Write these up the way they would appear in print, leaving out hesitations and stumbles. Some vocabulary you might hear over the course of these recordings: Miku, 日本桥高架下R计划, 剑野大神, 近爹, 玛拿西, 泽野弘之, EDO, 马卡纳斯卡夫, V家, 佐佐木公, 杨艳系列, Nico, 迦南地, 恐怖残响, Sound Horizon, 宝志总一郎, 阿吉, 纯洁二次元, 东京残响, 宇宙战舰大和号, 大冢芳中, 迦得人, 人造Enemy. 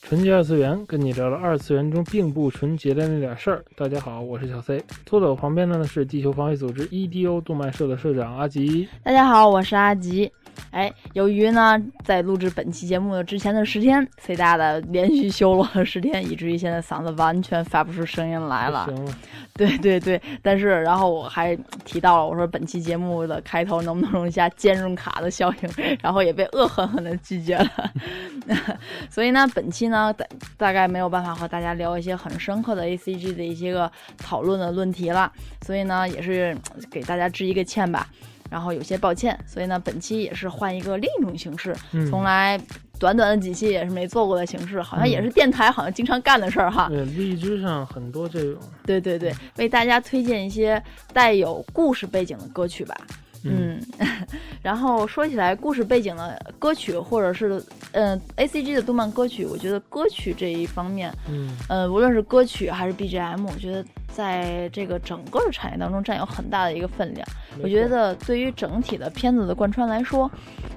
纯洁二次元，跟你聊聊二次元中并不纯洁的那点事儿。大家好，我是小 C， 坐在我旁边的呢是地球防卫组织 EDO 动漫社的社长阿吉。大家好，我是阿吉。由于呢在录制本期节目之前的10天，C大的连续修罗了10天，以至于现在嗓子完全发不出声音来了。对，但是然后我还提到了，我说本期节目的开头能不能用一下兼容卡的效应，然后也被恶狠狠的拒绝了。所以呢，本期呢大概没有办法和大家聊一些很深刻的 ACG 的一些个讨论的论题了，所以呢也是给大家致一个歉吧。然后有些抱歉，所以呢本期也是换一个另一种形式，从来短短的几期也是没做过的形式，好像也是电台好像经常干的事儿哈。对，荔枝上很多这种。对，为大家推荐一些带有故事背景的歌曲吧。然后说起来故事背景的歌曲，或者是ACG 的动漫歌曲，我觉得歌曲这一方面，无论是歌曲还是 BGM， 我觉得在这个整个产业当中占有很大的一个分量。我觉得对于整体的片子的贯穿来说，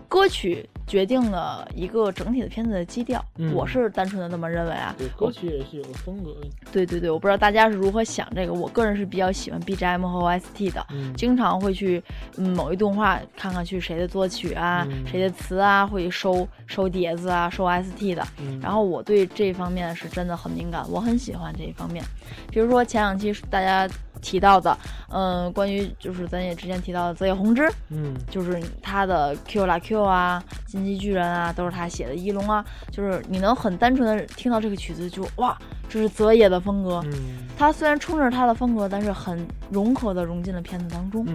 歌曲决定了一个整体的片子的基调，我是单纯的那么认为啊。对，歌曲也是有个风格。对，我不知道大家是如何想这个，我个人是比较喜欢 BGM 和 OST 的，经常会去某一动画看看去谁的作曲啊，谁的词啊，会收碟子啊，收 OST 的。然后我对这方面是真的很敏感，我很喜欢这一方面。比如说前两期大家提到的，关于就是咱也之前提到的泽野弘之，就是他的 Q 啦 Q 啊，进击巨人啊，都是他写的，一龙啊，就是你能很单纯的听到这个曲子就哇，这是泽野的风格。他虽然充斥他的风格，但是很融合的融进了片子当中，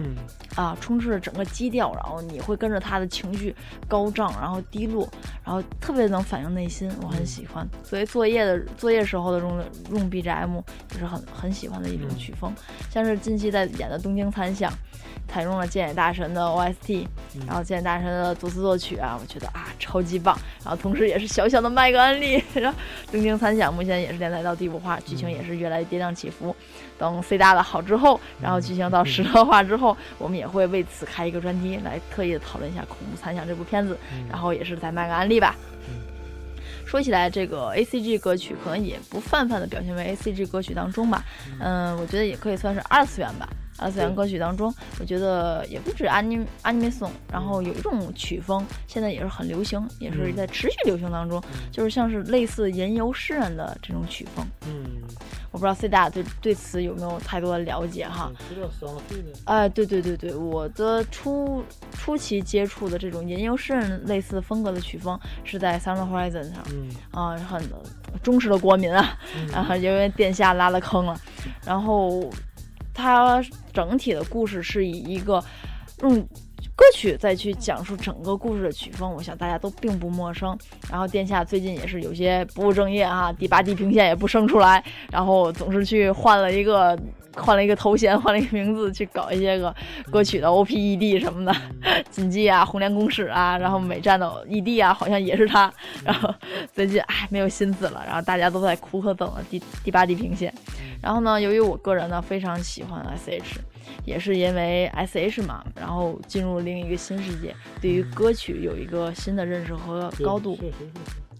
充斥着整个基调，然后你会跟着他的情绪高涨，然后低落，然后特别能反映内心，我很喜欢。所以作业时候的用 BGM 也是很喜欢的一种曲风。像是近期在演的《东京残响》，采用了剑野大神的 OST，然后剑野大神的作词作曲啊，我觉得啊超级棒。然后同时也是小小的卖个安利，然后《东京残响》目前也是连载到第5话，剧情也是越来越跌宕起伏。等 C 大的好之后，然后剧情到10多话之后，我们也会为此开一个专题来特意的讨论一下《恐怖残响》这部片子，然后也是再卖个安利吧。说起来，这个 ACG 歌曲可能也不泛泛的表现为 ACG 歌曲当中吧，我觉得也可以算是二次元吧。二次元歌曲当中，我觉得也不止 anime song， 然后有一种曲风现在也是很流行，也是在持续流行当中，就是像是类似吟游诗人的这种曲风。我不知道 C 大对此有没有太多的了解哈？对，我的初期接触的这种吟游诗人类似风格的曲风是在 Sound Horizon 上，很忠实的国民啊，因为殿下拉了坑了，然后。它整体的故事是以一个用歌曲再去讲述整个故事的曲风，我想大家都并不陌生。然后殿下最近也是有些不务正业啊，第8地平线也不生出来，然后总是去换了一个头衔，换了一个名字去搞一些个歌曲的 OPED 什么的，锦记啊，红莲公使啊，然后美战的 ED 啊，好像也是他。然后最近没有心思了，然后大家都在苦苦等了第8地平线。然后呢，由于我个人呢非常喜欢 SH， 也是因为 SH 嘛，然后进入另一个新世界，对于歌曲有一个新的认识和高度。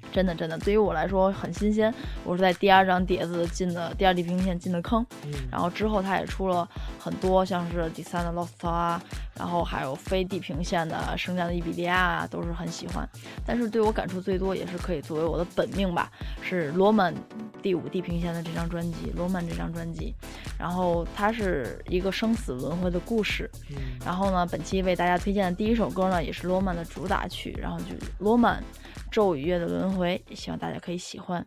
真的，对于我来说很新鲜。我是在第2张碟子进的第2地平线进的坑，然后之后他也出了很多，像是第3的 Lost 啊，然后还有非地平线的升降的伊比利亚啊，都是很喜欢。但是对我感触最多，也是可以作为我的本命吧，是罗曼第5地平线的这张专辑，罗曼这张专辑。然后它是一个生死轮回的故事。然后呢，本期为大家推荐的第一首歌呢，也是罗曼的主打曲，然后就罗曼咒语乐的轮回，希望大家可以喜欢。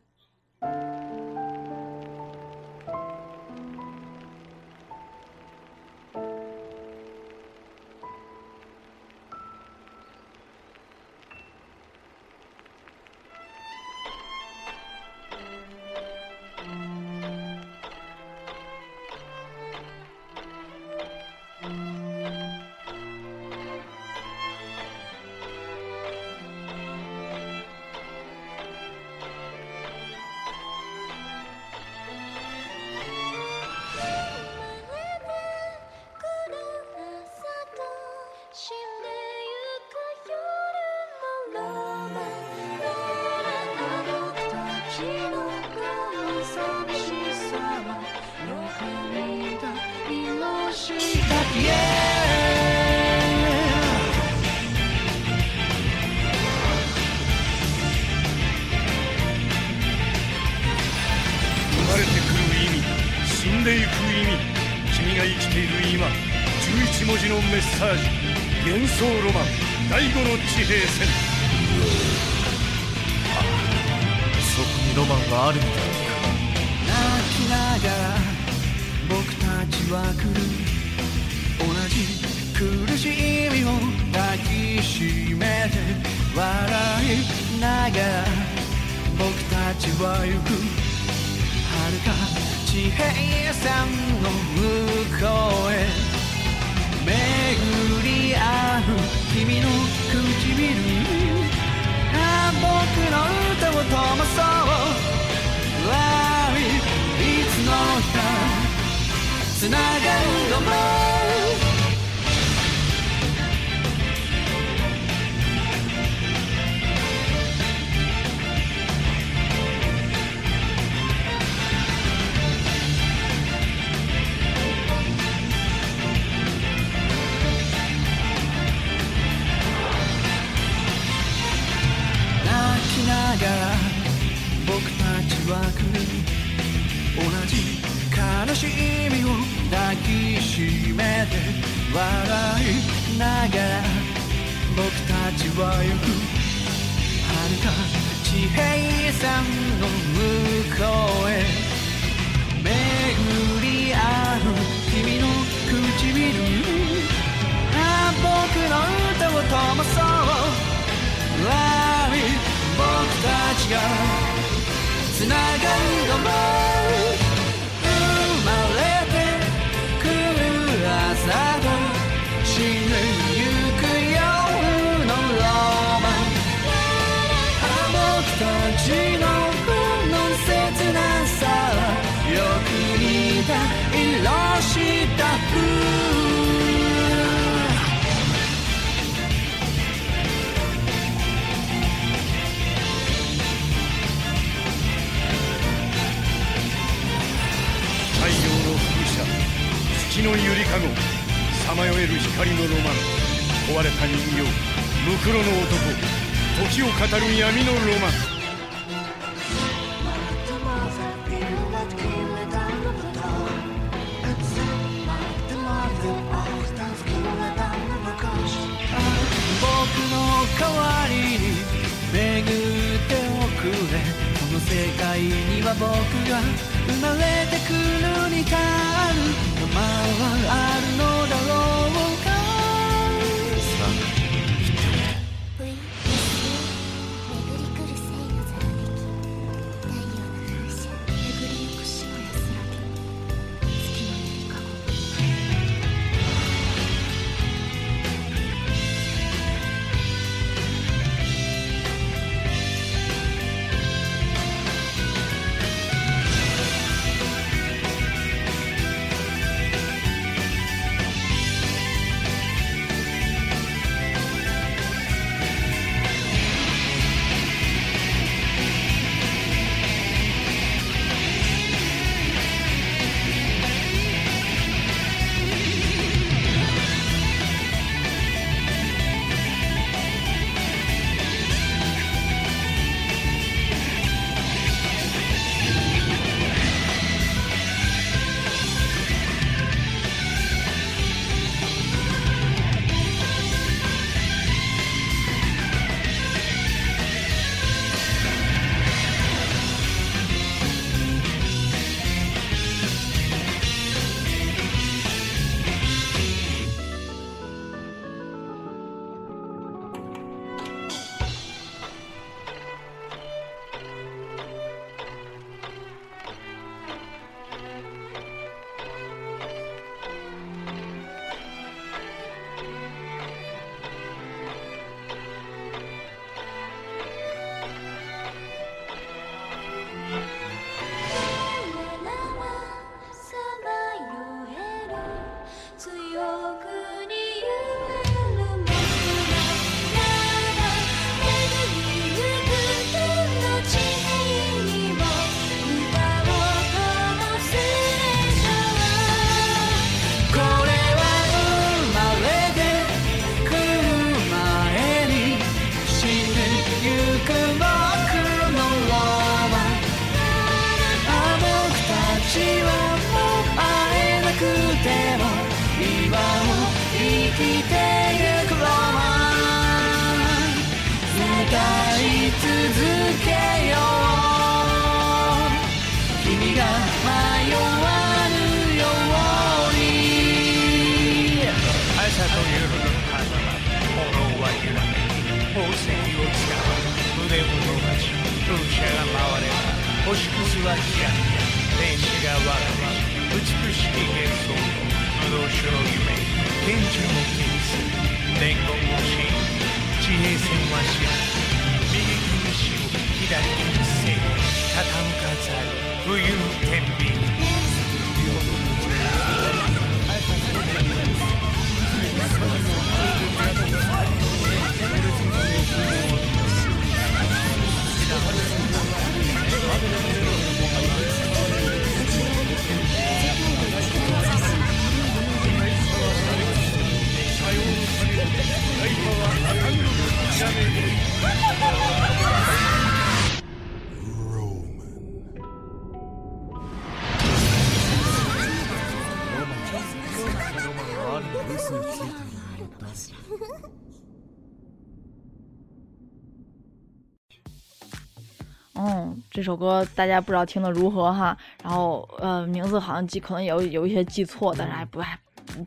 这首歌大家不知道听得如何哈，然后名字好像记可能有一些记错，但是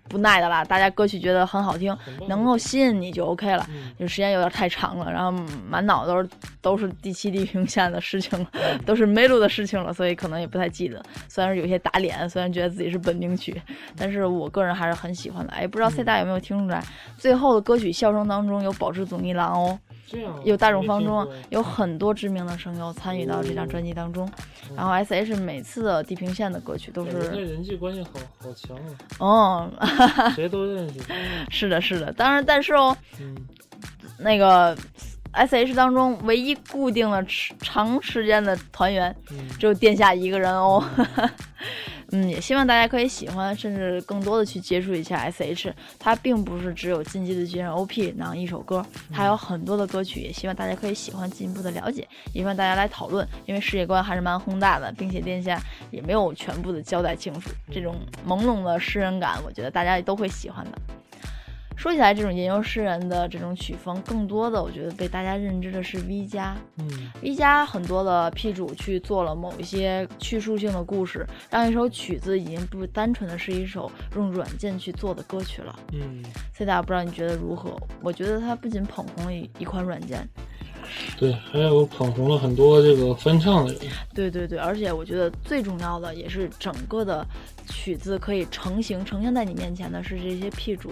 不耐的啦，大家歌曲觉得很好听，能够吸引你就 OK 了，就时间有点太长了，然后满脑都是第七地平线的事情了，都是梅鲁的事情了，所以可能也不太记得。虽然是有些打脸，虽然觉得自己是本命曲，但是我个人还是很喜欢的。哎，不知道 C 大有没有听出来？最后的歌曲笑声当中有宝志总一郎哦，有大冢芳中，有很多知名的声优参与到这张专辑当中。然后 S.H 每次的地平线的歌曲都是人际关系好强哦。谁都认识。是的是的，当然但是哦，那个 S.H 当中唯一固定的长时间的团员只有殿下一个人哦。也希望大家可以喜欢，甚至更多的去接触一下 S.H， 它并不是只有进击的巨人 OP 那样一首歌，还有很多的歌曲，也希望大家可以喜欢，进一步的了解，也希望大家来讨论，因为世界观还是蛮宏大的，并且殿下也没有全部的交代清楚，这种朦胧的诗人感我觉得大家都会喜欢的。说起来这种吟游诗人的这种曲风，更多的我觉得被大家认知的是 V 家 V 家很多的 P 主去做了某一些叙述性的故事，让一首曲子已经不单纯的是一首用软件去做的歌曲了。所以大家不知道你觉得如何？我觉得它不仅捧红了一款软件，对，还有捧红了很多这个翻唱的人。对对对，而且我觉得最重要的也是整个的曲子可以呈现在你面前的是这些 P 主，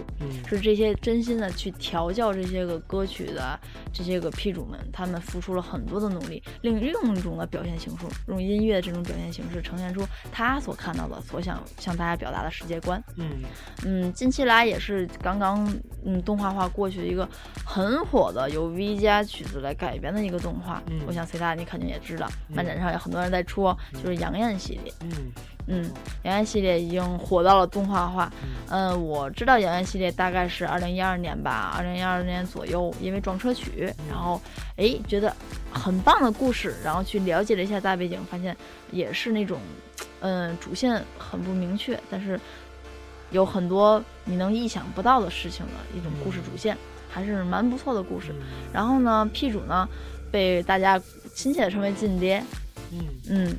是这些真心的去调教这些个歌曲的这些个 P 主们，他们付出了很多的努力，用一种的表现形式，用音乐这种表现形式呈现出他所看到的，所想向大家表达的世界观。近期来也是刚动画化过去一个很火的由 V 家曲子来改编的一个动画，我想 C 大你肯定也知道，漫展上有很多人在出，就是杨艳系列。演员系列已经火到了动画化。我知道演员系列大概是2012年吧，2012年左右，因为撞车曲，然后觉得很棒的故事，然后去了解了一下大背景，发现也是那种主线很不明确，但是有很多你能意想不到的事情的一种故事主线，还是蛮不错的故事。然后呢 P 主呢被大家亲切的称为近爹，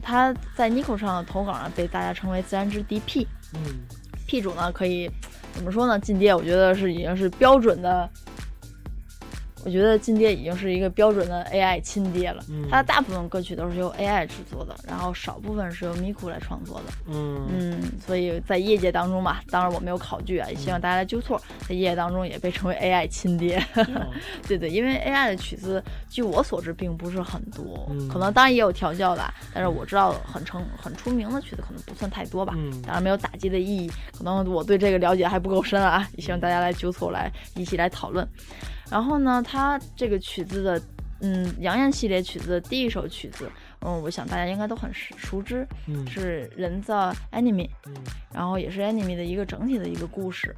他在 Nico 上的投稿呢被大家称为自然之敌 P。P 主呢可以怎么说呢？近爹我觉得是已经是标准的，我觉得近爹已经是一个标准的 AI 亲爹了。他的大部分歌曲都是由 AI 制作的，然后少部分是由 Miku 来创作的。所以在业界当中嘛，当然我没有考据啊，也希望大家来纠错，在业界当中也被称为 AI 亲爹。对对，因为 AI 的曲子据我所知并不是很多，可能当然也有调教的，但是我知道很出名的曲子可能不算太多吧。当然没有打击的意义，可能我对这个了解还不够深啊，也希望大家来纠错，来一起来讨论。然后呢，他这个曲子的，杨艳系列曲子的第一首曲子，我想大家应该都很熟知，是人造 Enemy，然后也是 Enemy 的一个整体的一个故事。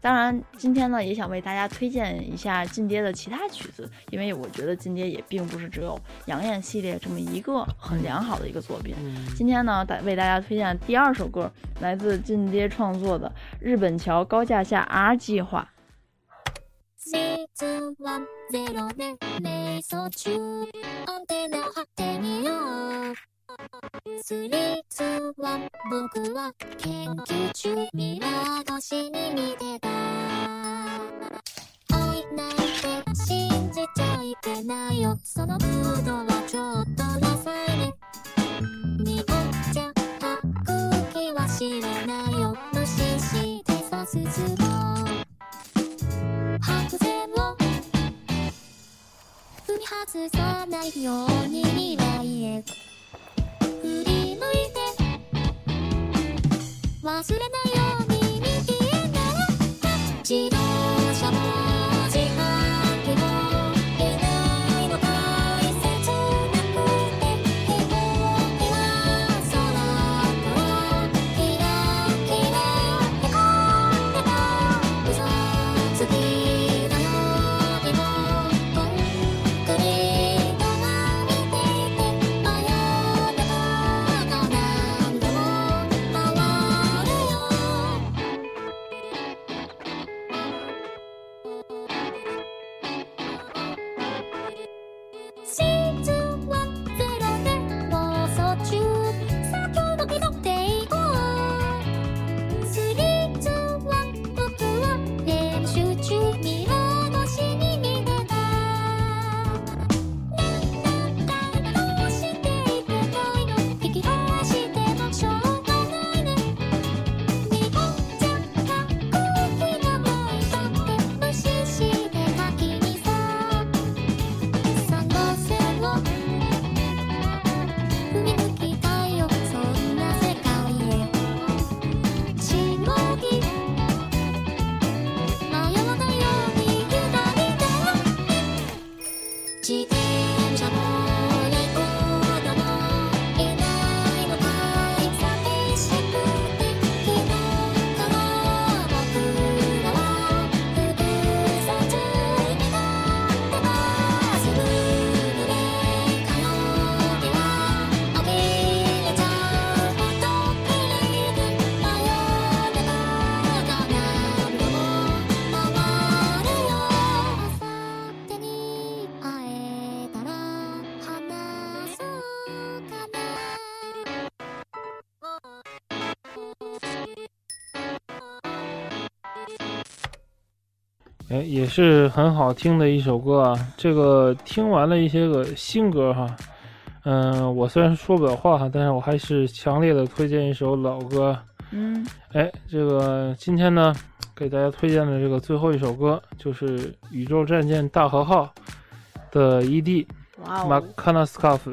当然，今天呢也想为大家推荐一下近爹的其他曲子，因为我觉得近爹也并不是只有杨艳系列这么一个很良好的一个作品。今天呢，为大家推荐第2首歌，来自近爹创作的《日本桥高架下 R 计划》。実はゼロで瞑想中アンテナ張ってみようスリーツは僕は研究中ミラー越しに見てた追いないで信じちゃいけないよそのムードはちょっとダサいね濁っちゃった空気は知れないよ無視してさ進もう白線を踏み外さないように未来へ振り向いて忘れないように見えながら自動車も自販機もいないの大切なくて飛行機は空からキラキラってこれが嘘つき也是很好听的一首歌啊，这个听完了一些个新歌哈，我虽然说不了话哈，但是我还是强烈的推荐一首老歌。这个今天呢给大家推荐的这个最后一首歌就是宇宙战舰大和号的 ED 马卡纳斯卡夫。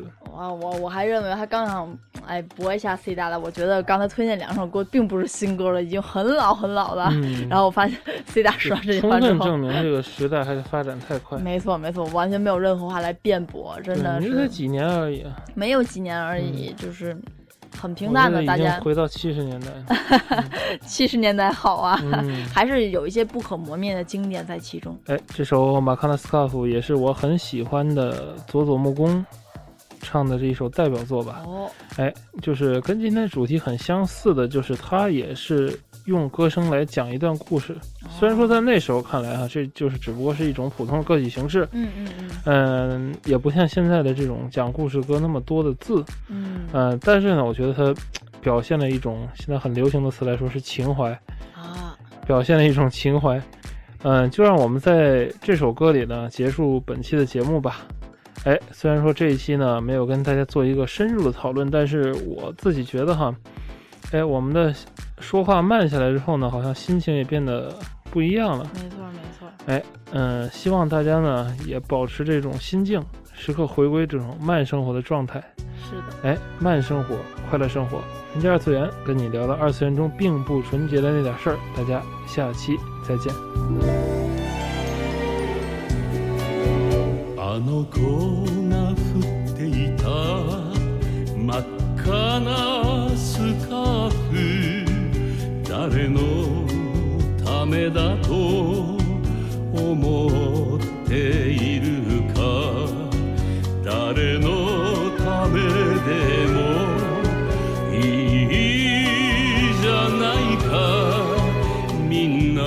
我还认为他刚想播一下 C 大了，我觉得刚才推荐两首歌并不是新歌了，已经很老很老了。然后我发现 C 大说这句话之后，充分证明这个时代还是发展太快。没错，完全没有任何话来辩驳，真的是。才几年而已，没有几年而已，就是很平淡的。大家已经回到70年代，70年代好啊，还是有一些不可磨灭的经典在其中。这首《马卡纳斯卡夫》也是我很喜欢的佐佐木公唱的这一首代表作吧。就是跟今天主题很相似的，就是他也是用歌声来讲一段故事。虽然说在那时候看来这就是只不过是一种普通的歌曲形式，也不像现在的这种讲故事歌那么多的字，但是呢我觉得他表现了一种现在很流行的词来说是情怀啊，表现了一种情怀。就让我们在这首歌里呢结束本期的节目吧。虽然说这一期呢没有跟大家做一个深入的讨论，但是我自己觉得哈，我们的说话慢下来之后呢，好像心情也变得不一样了。没错。希望大家呢也保持这种心境，时刻回归这种慢生活的状态。是的。慢生活，快乐生活。人家二次元跟你聊了二次元中并不纯洁的那点事儿，大家下期再见。あの子が振っていた真っ赤なスカーフ誰のためだと思っているか誰のためでもいいじゃないかみんな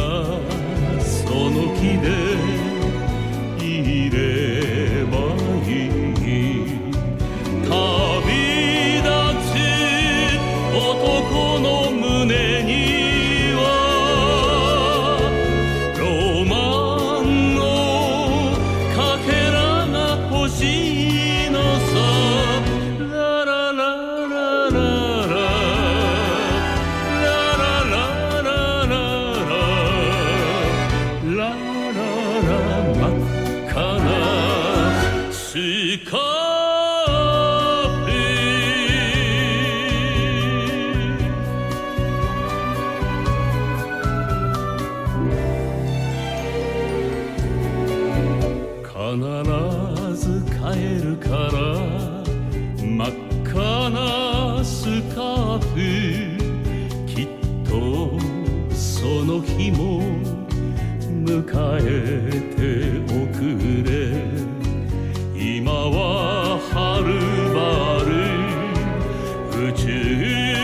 その気で今ははるばる宇宙